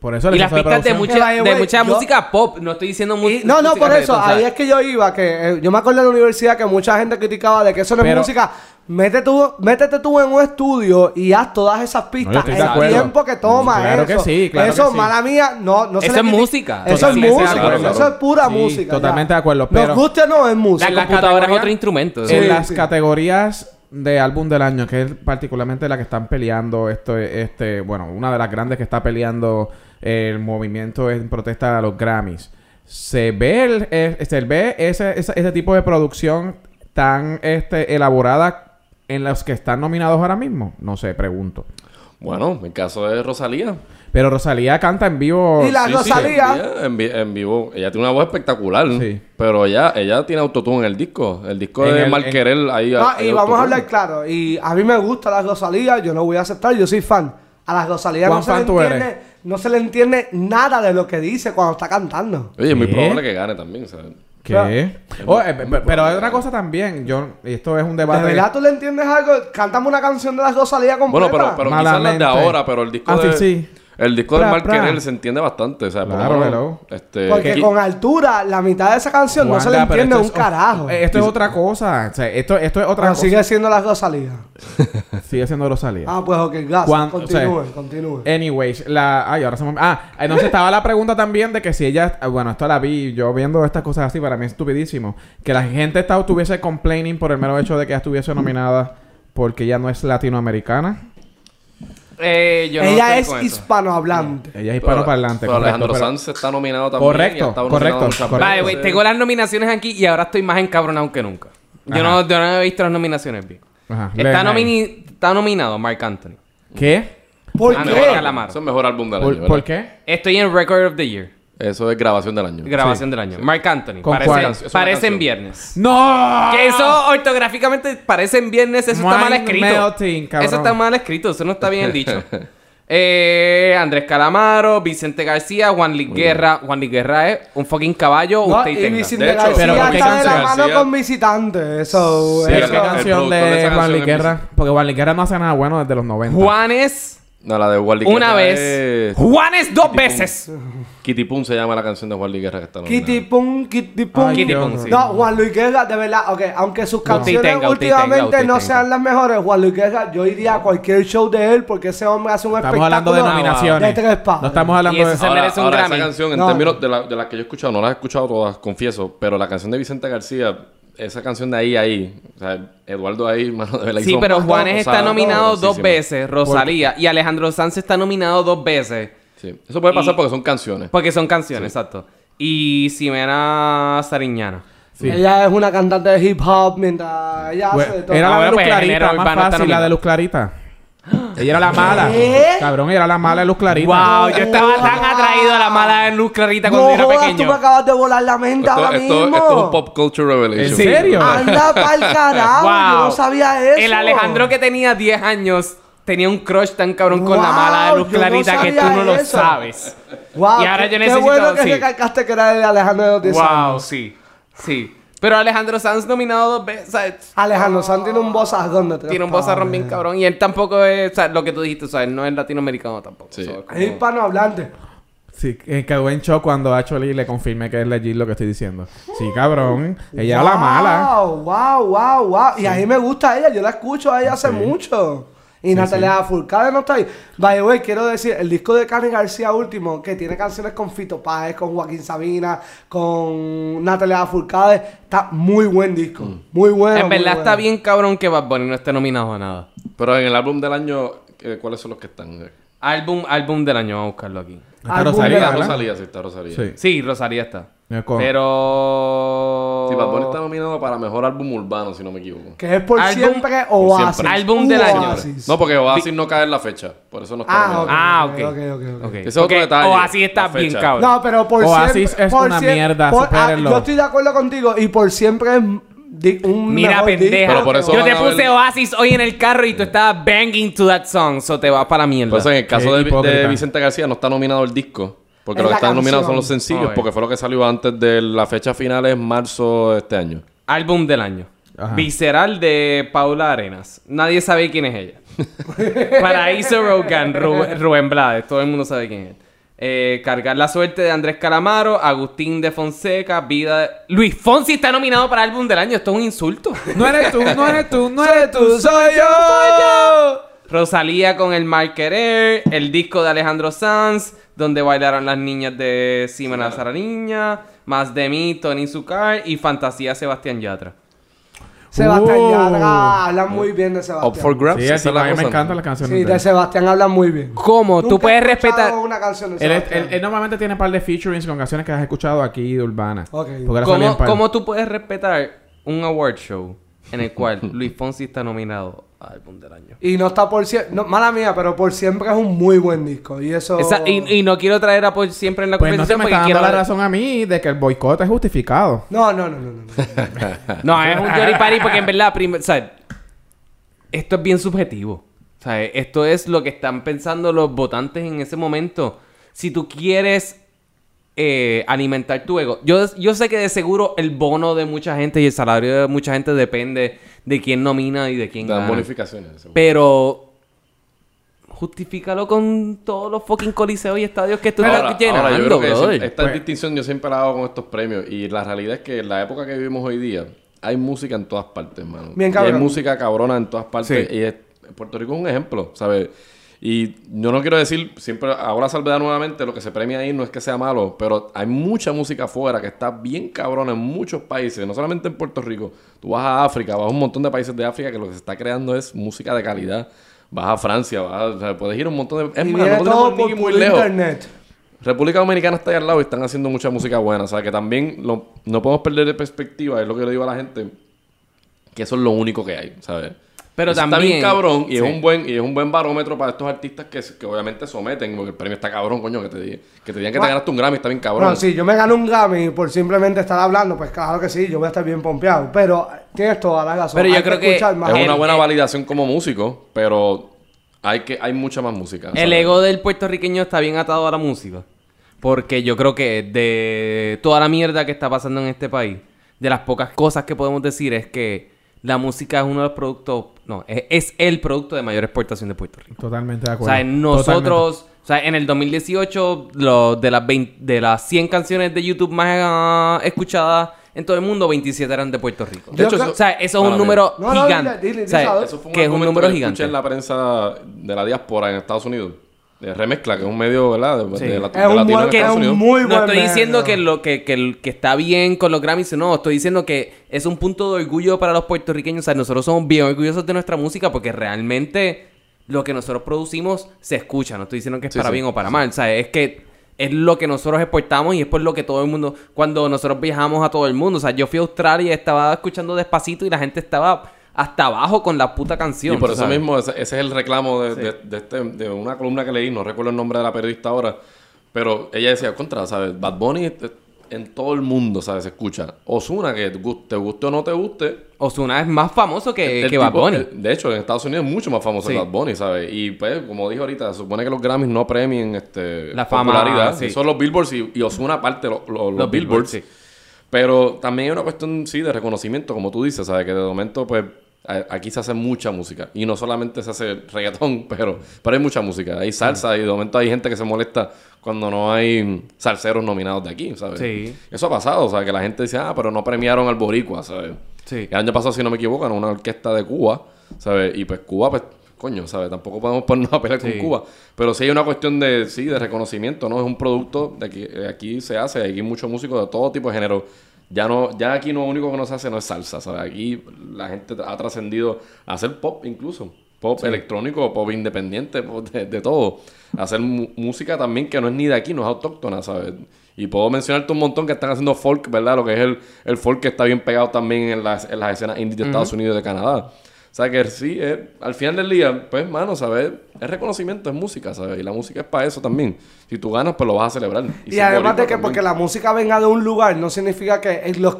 Por eso y las pistas de mucha música pop. No estoy diciendo música. No, por eso. Ahí es que yo iba. Yo me acuerdo en la universidad que mucha gente criticaba de que eso no es música. Métete tú en un estudio y haz todas esas pistas el tiempo que toma. Claro eso. Claro que sí. Mala mía, no se eso es música. Eso es música. Claro. Eso es pura música. Totalmente de acuerdo. Pero nos guste o no, es música. La computadora es otro instrumento. En las categorías de álbum del año, que es particularmente la que están peleando una de las grandes que está peleando el movimiento en protesta a los Grammys, se ve ese tipo de producción tan elaborada en los que están nominados ahora mismo. No sé, pregunto. Bueno, el caso de Rosalía. Pero Rosalía canta en vivo. Y la Rosalía. Sí, en vivo. Ella tiene una voz espectacular. Sí. Pero ella tiene autotune en el disco. El disco de Malquerel. Ahí. Y vamos a hablar claro. Y a mí me gusta la Rosalía. Yo no voy a aceptar. Yo soy fan. A la Rosalía no se le entiende nada de lo que dice cuando está cantando. Oye, es muy probable que gane también, ¿sabes? ¿Qué? Pero hay otra cosa también. Esto es un debate. ¿De verdad tú le entiendes algo? Cántame una canción de la Rosalía completa. Bueno, pero quizás las de ahora, pero el disco el disco de Marquenel se entiende bastante, ¿sabes? Claro, pero... porque con altura, la mitad de esa canción no se le entiende un carajo. Esto es otra cosa. O sea, esto es otra cosa. Sigue siendo la Rosalía. Sigue siendo Rosalía. Ah, pues ok, gracias. Continúen. Anyways, entonces estaba la pregunta también de que si ella... Bueno, esto la vi yo viendo estas cosas así, para mí es estupidísimo. Que la gente estuviese complaining por el mero hecho de que estuviese nominada porque ella no es latinoamericana. Ella es hispanohablante. Ella es hispanoparlante. Pero Alejandro Sanz está nominado también. Correcto. Vale, güey, tengo las nominaciones aquí y ahora estoy más encabronado que nunca. Yo no he visto las nominaciones bien. Está nominado Marc Anthony. ¿Qué? ¿Por qué? Mejor, es el mejor álbum del año. ¿Por qué? Estoy en Record of the Year. Eso es grabación del año. Sí. Marc Anthony. Parece en viernes. ¡No! Que eso ortográficamente parece en viernes. Eso está mal escrito. Eso está mal escrito. Eso no está bien dicho. Andrés Calamaro, Vicente García, Juan Luis Guerra. Juan Luis Guerra es un fucking caballo. No, y Vicente García está de la mano con Visitante. Eso. ¿Qué canción de Juan Luis Guerra? Porque Juan Luis Guerra no hace nada bueno desde los 90. Juanes... No, la de Juan Luis Guerra. Una vez. Es... Juanes dos Kitty veces. Kitty Pum se llama la canción de Juan Luis Guerra que está nominada. Kitty Pum, Kitty Pum. Ay, Kitty Pum, sí. No, Juan Luis Guerra, de verdad, ok, aunque sus canciones últimamente no sean las mejores, Juan Luis Guerra, yo iría a cualquier show de él porque ese hombre hace un espectáculo. Estamos hablando de nominaciones. De tres pasos. No estamos hablando de eso. Ahora, esa canción, en términos de las que yo he escuchado, no las he escuchado todas, confieso, pero la canción de Vicente García. Esa canción de ahí. O sea, Eduardo ahí, mano, de la sí, pero Juanes está nominado dos veces, Rosalía. Y Alejandro Sanz está nominado dos veces. Sí. Eso puede pasar porque son canciones. Porque son canciones, sí, exacto. Y Ximena Sariñana. Sí. Ella es una cantante de hip hop mientras ella hace de todo. Era la de Luz Clarita, más fácil, la de Luz Clarita. Ella era la mala. Cabrón, ella era la mala de Luz Clarita. Wow, yo estaba tan atraído a la mala de Luz Clarita cuando era pequeño. Tú me acabas de volar la mente ahora mismo. Esto es un pop culture revelation. ¿En serio? Anda pa'l carajo. Wow. Yo no sabía eso. El Alejandro que tenía 10 años tenía un crush tan cabrón con la mala de Luz Clarita no que tú no lo sabes. Wow. Y ahora yo necesito... Qué bueno que recalcaste que era el Alejandro de 10 años. Wow, sí. Sí. Pero Alejandro Sanz nominado dos veces. O sea, Alejandro Sanz tiene un bozarrón de tres. Tiene un bozarrón bien cabrón. Y él tampoco es... O sea, lo que tú dijiste, o sea, él no es latinoamericano tampoco. Sí. O sea, como... Es hispanohablante. Sí, quedó en shock cuando a Choli le confirmé que es legit lo que estoy diciendo. Sí, cabrón. Ella es la mala. Wow. Sí. Y a mí me gusta ella. Yo la escucho a ella hace mucho. Y Natalia Furcade no está ahí. By the way, quiero decir, el disco de Cani García último, que tiene canciones con Fito Páez, con Joaquín Sabina, con Natalia Furcade, está muy buen disco. Mm. Muy bueno. En verdad está bien cabrón que Bad Bunny no esté nominado a nada. Pero en el álbum del año, ¿cuáles son los que están? Álbum del año, vamos a buscarlo aquí. Está Rosalía, sí, está Rosalía. Sí, Rosalía está. Pero... Sí, Bad Bunny está nominado para Mejor Álbum Urbano, si no me equivoco. Que es Por Siempre Oasis. Álbum del año. No, porque Oasis no cae en la fecha. Por eso no está nominado. Ah, ok. Ese es otro detalle. Oasis está bien cabrón. No, pero Por Siempre... Oasis es una mierda, supérenlo. Yo estoy de acuerdo contigo. Y Por Siempre es... Mira, pendeja. Yo te puse Oasis hoy en el carro y tú estabas banging to that song. So te vas para la mierda. Pues en el caso de Vicente García no está nominado el disco. Porque los que están nominados son los sencillos, porque fue lo que salió antes de la fecha final, es marzo de este año. Álbum del año. Ajá. Visceral de Paula Arenas. Nadie sabe quién es ella. Paraíso Rogan, Rubén Blades. Todo el mundo sabe quién es él. Cargar la suerte de Andrés Calamaro, Agustín de Fonseca, Vida de... Luis Fonsi está nominado para álbum del año. Esto es un insulto. No eres tú, soy yo. Rosalía con El Mal Querer, el disco de Alejandro Sanz, Donde Bailaron las Niñas de Ximena Sariñana, Más de Mí, Tony Zucar y Fantasía, Sebastián Yatra. Sebastián Yatra, habla muy bien de Sebastián. Up for Grabs. Sí, a mí me encantan las canciones. Sí, de Sebastián habla muy bien. ¿Cómo? Tú puedes respetar... Una canción de él normalmente tiene un par de featurings con canciones que has escuchado aquí de urbana. Okay. ¿Cómo tú puedes respetar un award show en el cual Luis Fonsi está nominado álbum del año? Y no está Por Siempre... No, mala mía, pero Por Siempre es un muy buen disco. Y eso... Y no quiero traer a Por Siempre en la conversación porque quiero... Pues no se me está dando la razón a mí de que el boicot es justificado. No. No, es un yoripari porque en verdad... O sea, esto es bien subjetivo. O sea, esto es lo que están pensando los votantes en ese momento. Si tú quieres... alimentar tu ego. Yo sé que de seguro el bono de mucha gente y el salario de mucha gente depende de quién nomina y de quién gana. Las bonificaciones. Seguro. Pero justifícalo con todos los fucking coliseos y estadios que tú estás llenando, bro. Esta distinción yo siempre la hago con estos premios. Y la realidad es que en la época que vivimos hoy día hay música en todas partes, hermano. Hay música cabrona en todas partes. Sí. Y Puerto Rico es un ejemplo, ¿sabes? Y yo no quiero decir, siempre ahora salvedad nuevamente, lo que se premia ahí no es que sea malo, pero hay mucha música afuera que está bien cabrona en muchos países, no solamente en Puerto Rico. Tú vas a África, vas a un montón de países de África que lo que se está creando es música de calidad. Vas a Francia, o sea, puedes ir a un montón de... Es más, no podemos ir muy lejos. Internet. República Dominicana está ahí al lado y están haciendo mucha música buena. O sea, que también no podemos perder de perspectiva, es lo que yo le digo a la gente, que eso es lo único que hay, ¿sabes? Pero eso también está bien cabrón y es un buen barómetro para estos artistas que obviamente someten, porque el premio está cabrón, coño, que te digan que te ganaste un Grammy, está bien cabrón. No, si yo me gano un Grammy por simplemente estar hablando, pues claro que sí, yo voy a estar bien pompeado, pero tienes toda la razón. Pero yo creo que es una buena validación como músico, pero hay mucha más música. ¿Sabes? El ego del puertorriqueño está bien atado a la música, porque yo creo que de toda la mierda que está pasando en este país, de las pocas cosas que podemos decir es que la música es uno de los productos... No, es el producto de mayor exportación de Puerto Rico. Totalmente de acuerdo. O sea, nosotros... Totalmente. O sea, en el 2018, de las 100 canciones de YouTube más escuchadas... En todo el mundo, 27 eran de Puerto Rico. De hecho, o sea, eso es un número gigante. Eso fue un número gigante. Escuché en la prensa de la diáspora en Estados Unidos. De Remezcla, que es un medio, ¿verdad? De latino en Estados Unidos. No estoy diciendo que está bien con los Grammys. No, estoy diciendo que es un punto de orgullo para los puertorriqueños. O sea, nosotros somos bien orgullosos de nuestra música porque realmente lo que nosotros producimos se escucha. No estoy diciendo que es para bien o para mal. O sea, es que... Es lo que nosotros exportamos y es por lo que todo el mundo... Cuando nosotros viajamos a todo el mundo... O sea, yo fui a Australia y estaba escuchando Despacito y la gente estaba hasta abajo con la puta canción. Y por eso sabes. Mismo, ese es el reclamo de una columna que leí. No recuerdo el nombre de la periodista ahora. Pero ella decía, contra, ¿sabes? Bad Bunny en todo el mundo, ¿sabes? Se escucha. Ozuna, que te guste o no te guste... Ozuna es más famoso que Bad Bunny. De hecho, en Estados Unidos es mucho más famoso que Bad Bunny, ¿sabes? Y pues, como dije ahorita, se supone que los Grammys no premien la popularidad. Sí. Son los Billboards y Ozuna aparte los Billboards. Sí. Pero también es una cuestión, sí, de reconocimiento, como tú dices, ¿sabes? Que de momento, pues, aquí se hace mucha música. Y no solamente se hace reggaetón, pero hay mucha música. Hay salsa y de momento hay gente que se molesta cuando no hay salseros nominados de aquí, ¿sabes? Sí. Eso ha pasado, ¿sabes? Que la gente dice, pero no premiaron al boricua, ¿sabes? Sí. El año pasado, si no me equivoco, en una orquesta de Cuba, ¿sabes? Y pues Cuba, pues, coño, ¿sabes? Tampoco podemos ponernos a pelear con Cuba. Pero sí hay una cuestión de reconocimiento, ¿no? Es un producto de que aquí se hace, aquí hay muchos músicos de todo tipo de género. Ya aquí lo único que no se hace no es salsa, ¿sabes? Aquí la gente ha trascendido a hacer pop incluso. Pop electrónico, pop independiente, pop de todo. Hacer música también que no es ni de aquí, no es autóctona, ¿sabes? Y puedo mencionarte un montón que están haciendo folk, ¿verdad? Lo que es el folk que está bien pegado también en las escenas indie de Estados Unidos y de Canadá. O sea que sí, al final del día, pues, mano, ¿sabes? Es reconocimiento, es música, ¿sabes? Y la música es para eso también. Si tú ganas, pues lo vas a celebrar. Y además de que también, porque la música venga de un lugar, no significa que los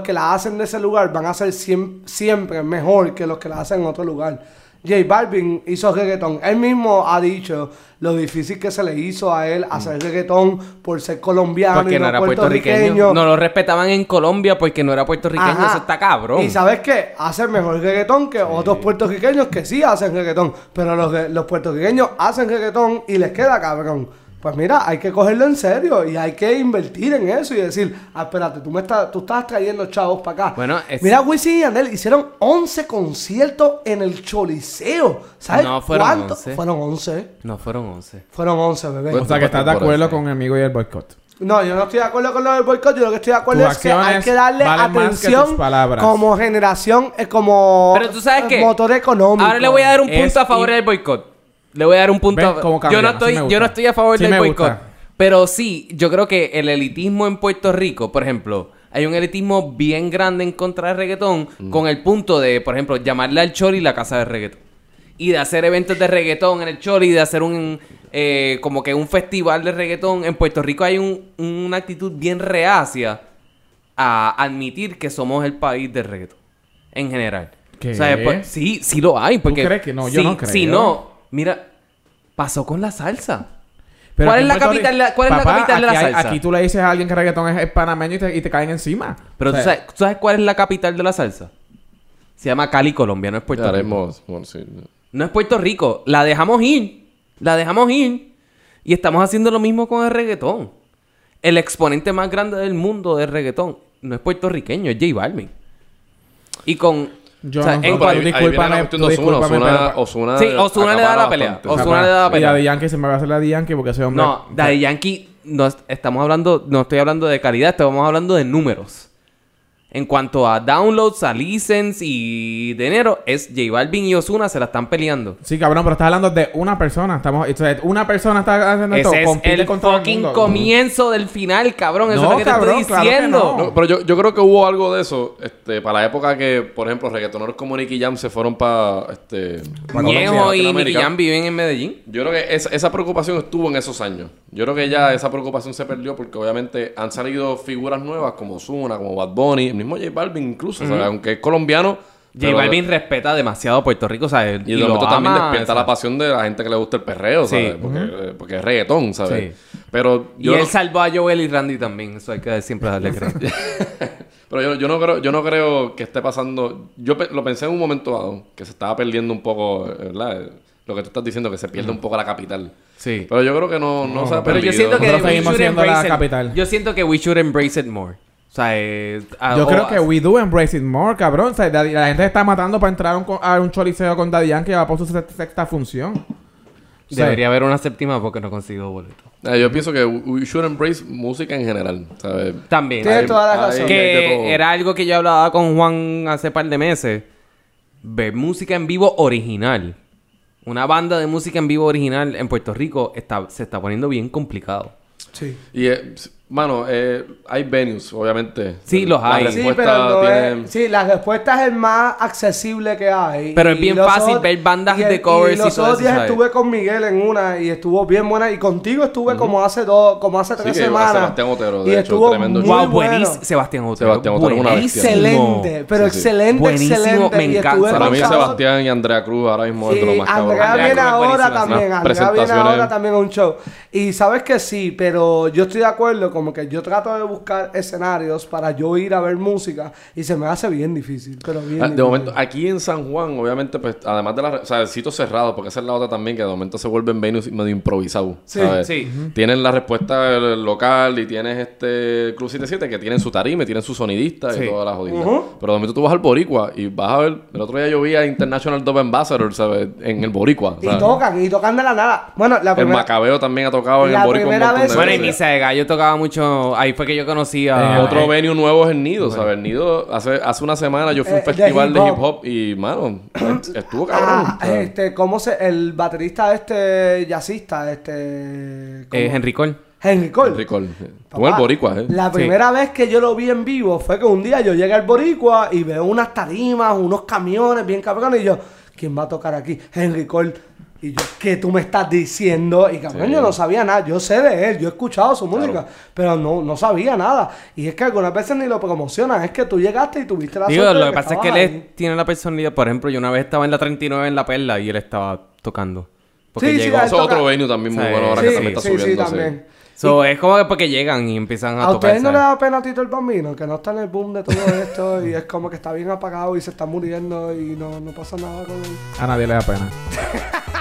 que la hacen de ese lugar van a ser siempre mejor que los que la hacen en otro lugar. J Balvin hizo reggaetón. Él mismo ha dicho lo difícil que se le hizo a él hacer reggaetón por ser colombiano porque y no era puertorriqueño. No lo respetaban en Colombia porque no era puertorriqueño. Ajá. Eso está cabrón. Y ¿sabes qué? Hacen mejor reggaetón que otros puertorriqueños que sí hacen reggaetón. Pero los puertorriqueños hacen reggaetón y les queda cabrón. Pues mira, hay que cogerlo en serio y hay que invertir en eso y decir, espérate, tú estás trayendo chavos para acá. Bueno, mira, Wisin y Yandel hicieron 11 conciertos en el Choliseo. ¿Sabes no fueron cuánto? 11. Fueron 11. No, fueron 11. Fueron 11, bebé. O sea, que estás de acuerdo con el amigo y el boicot. No, yo no estoy de acuerdo con lo del boicot. Yo lo que estoy de acuerdo es que hay que darle atención como generación, pero tú sabes que motor económico. Ahora le voy a dar un punto a favor del boicot. Le voy a dar un punto. Yo no estoy a favor del boicot. Pero sí, yo creo que el elitismo en Puerto Rico, por ejemplo, hay un elitismo bien grande en contra del reggaetón con el punto de, por ejemplo, llamarle al Choli la casa del reggaetón. Y de hacer eventos de reggaetón en el Choli, de hacer como que un festival de reggaetón. En Puerto Rico hay una actitud bien reacia a admitir que somos el país del reggaetón. En general. ¿Qué? O sea, pues, sí lo hay. Porque ¿tú crees que no? Yo no creo. Si no... Mira, pasó con la salsa. Pero ¿cuál es la capital, de la salsa? Aquí tú le dices a alguien que reggaetón es panameño y te caen encima. Pero ¿tú sabes cuál es la capital de la salsa? Se llama Cali, Colombia, no es Puerto Rico. Bueno, sí, no es Puerto Rico. La dejamos ir. Y estamos haciendo lo mismo con el reggaetón. El exponente más grande del mundo del reggaetón no es puertorriqueño, es J Balvin. Y con... Ozuna le da la pelea. Y Daddy Yankee se me va a hacer Daddy Yankee porque ese hombre... No, Daddy Yankee... No estoy hablando de calidad, estamos hablando de números. En cuanto a downloads, a listens y dinero, es J Balvin y Ozuna se la están peleando. Sí, cabrón, pero estás hablando de una persona. Una persona está haciendo esto. Ese es el fucking comienzo del final, cabrón. Eso es lo que te estoy diciendo. Claro no. Pero yo creo que hubo algo de eso. Para la época que, por ejemplo, reggaetoneros como Nicky Jam se fueron para... Ñejo y Nicky Jam viven en Medellín. Yo creo que esa preocupación estuvo en esos años. Yo creo que ya esa preocupación se perdió porque obviamente han salido figuras nuevas como Ozuna, como Bad Bunny... mismo J Balvin incluso, ¿sabes? Aunque es colombiano... J Balvin respeta demasiado a Puerto Rico, ¿sabes? Y lo ama, también despierta la pasión de la gente que le gusta el perreo, ¿sabes? Porque es reggaetón, ¿sabes? Sí. Pero... Y él salvó a Joel y Randy también. Eso hay que siempre darle crédito. Pero yo no creo que esté pasando... Yo lo pensé en un momento dado, que se estaba perdiendo un poco, ¿verdad? Lo que tú estás diciendo, que se pierde un poco la capital. Sí. Pero yo creo que no se ha perdido. Pero yo siento que seguimos siendo la capital. Yo siento que we should embrace it more. O sea, yo creo que we do embrace it more, cabrón. O sea, la gente se está matando para entrar a un choliseo con Daddy Yankee, que va por su sexta función. Debería haber una séptima porque no consigo boleto. Yo pienso que we should embrace música en general, ¿sabes? También. Tienes toda la razón. Que era algo que yo hablaba con Juan hace par de meses. Ver música en vivo original. Una banda de música en vivo original en Puerto Rico se está poniendo bien complicado. Sí. Y, mano, hay venues, obviamente. Sí, los hay. Sí, pero sí, las respuestas es el más accesible que hay. Pero es bien fácil ver bandas de covers y todo eso. Los otros días estuve con Miguel en una y estuvo bien buena. Y contigo estuve como hace tres semanas. Sebastián Otero, de hecho, tremendo show. Wow, buenísimo. Sebastián Otero. Sebastián Otero, una bestia. Excelente, pero excelente, excelente. Me encanta. Para mí, Sebastián y Andrea Cruz ahora mismo es de lo más cabrón. Andrea viene ahora también. Andrea viene ahora también a un show. Y sabes que sí, pero yo estoy de acuerdo. Como que yo trato de buscar escenarios para yo ir a ver música y se me hace bien difícil, pero bien difícil. De momento, aquí en San Juan, obviamente, pues, además de las... O sea, el sitio cerrado, porque esa es la otra también, que de momento se vuelven venues medio improvisados. Sí, ¿sabes? Sí. Uh-huh. Tienen la respuesta local y tienes Club 77 que tienen su tarima, tienen su sonidista y todas las jodidas. Uh-huh. Pero de momento tú vas al Boricua y vas a ver... El otro día yo vi a International Dub Ambassador, ¿sabes? En el Boricua. ¿Sabes? Y tocan de la nada. Bueno, la primera... El Macabeo también ha tocado en el Boricua. Bueno, y Misa de Gallo tocaba mucho. Ahí fue que yo conocí a... Otro venue nuevo es el Nido, bueno. ¿Sabes? El Nido... Hace una semana yo fui a un festival de hip hop y, mano, estuvo cabrón. ¿Cómo se...? El baterista jazzista, Henry Cole. Henry Cole. Henry Cole. Papá, el Boricua, La primera vez que yo lo vi en vivo fue que un día yo llegué al Boricua y veo unas tarimas, unos camiones bien cabrones y yo... ¿Quién va a tocar aquí? Henry Cole... Y yo, ¿qué tú me estás diciendo? Y cabrón, yo no sabía nada. Yo sé de él, yo he escuchado su música, pero no sabía nada. Y es que algunas veces ni lo promocionan. Es que tú llegaste y tuviste la suerte. Lo que pasa es que él tiene la personalidad. Por ejemplo, yo una vez estaba en la 39 en La Perla y él estaba tocando. Porque llegó. Eso es otro venue también muy bueno ahora que también está subiendo. Sí, también. Es como que porque llegan y empiezan a tocar. ¿A ustedes no les da pena a Tito el Bambino? Que no está en el boom de todo esto y es como que está bien apagado y se está muriendo y no pasa nada con él. A nadie le da pena.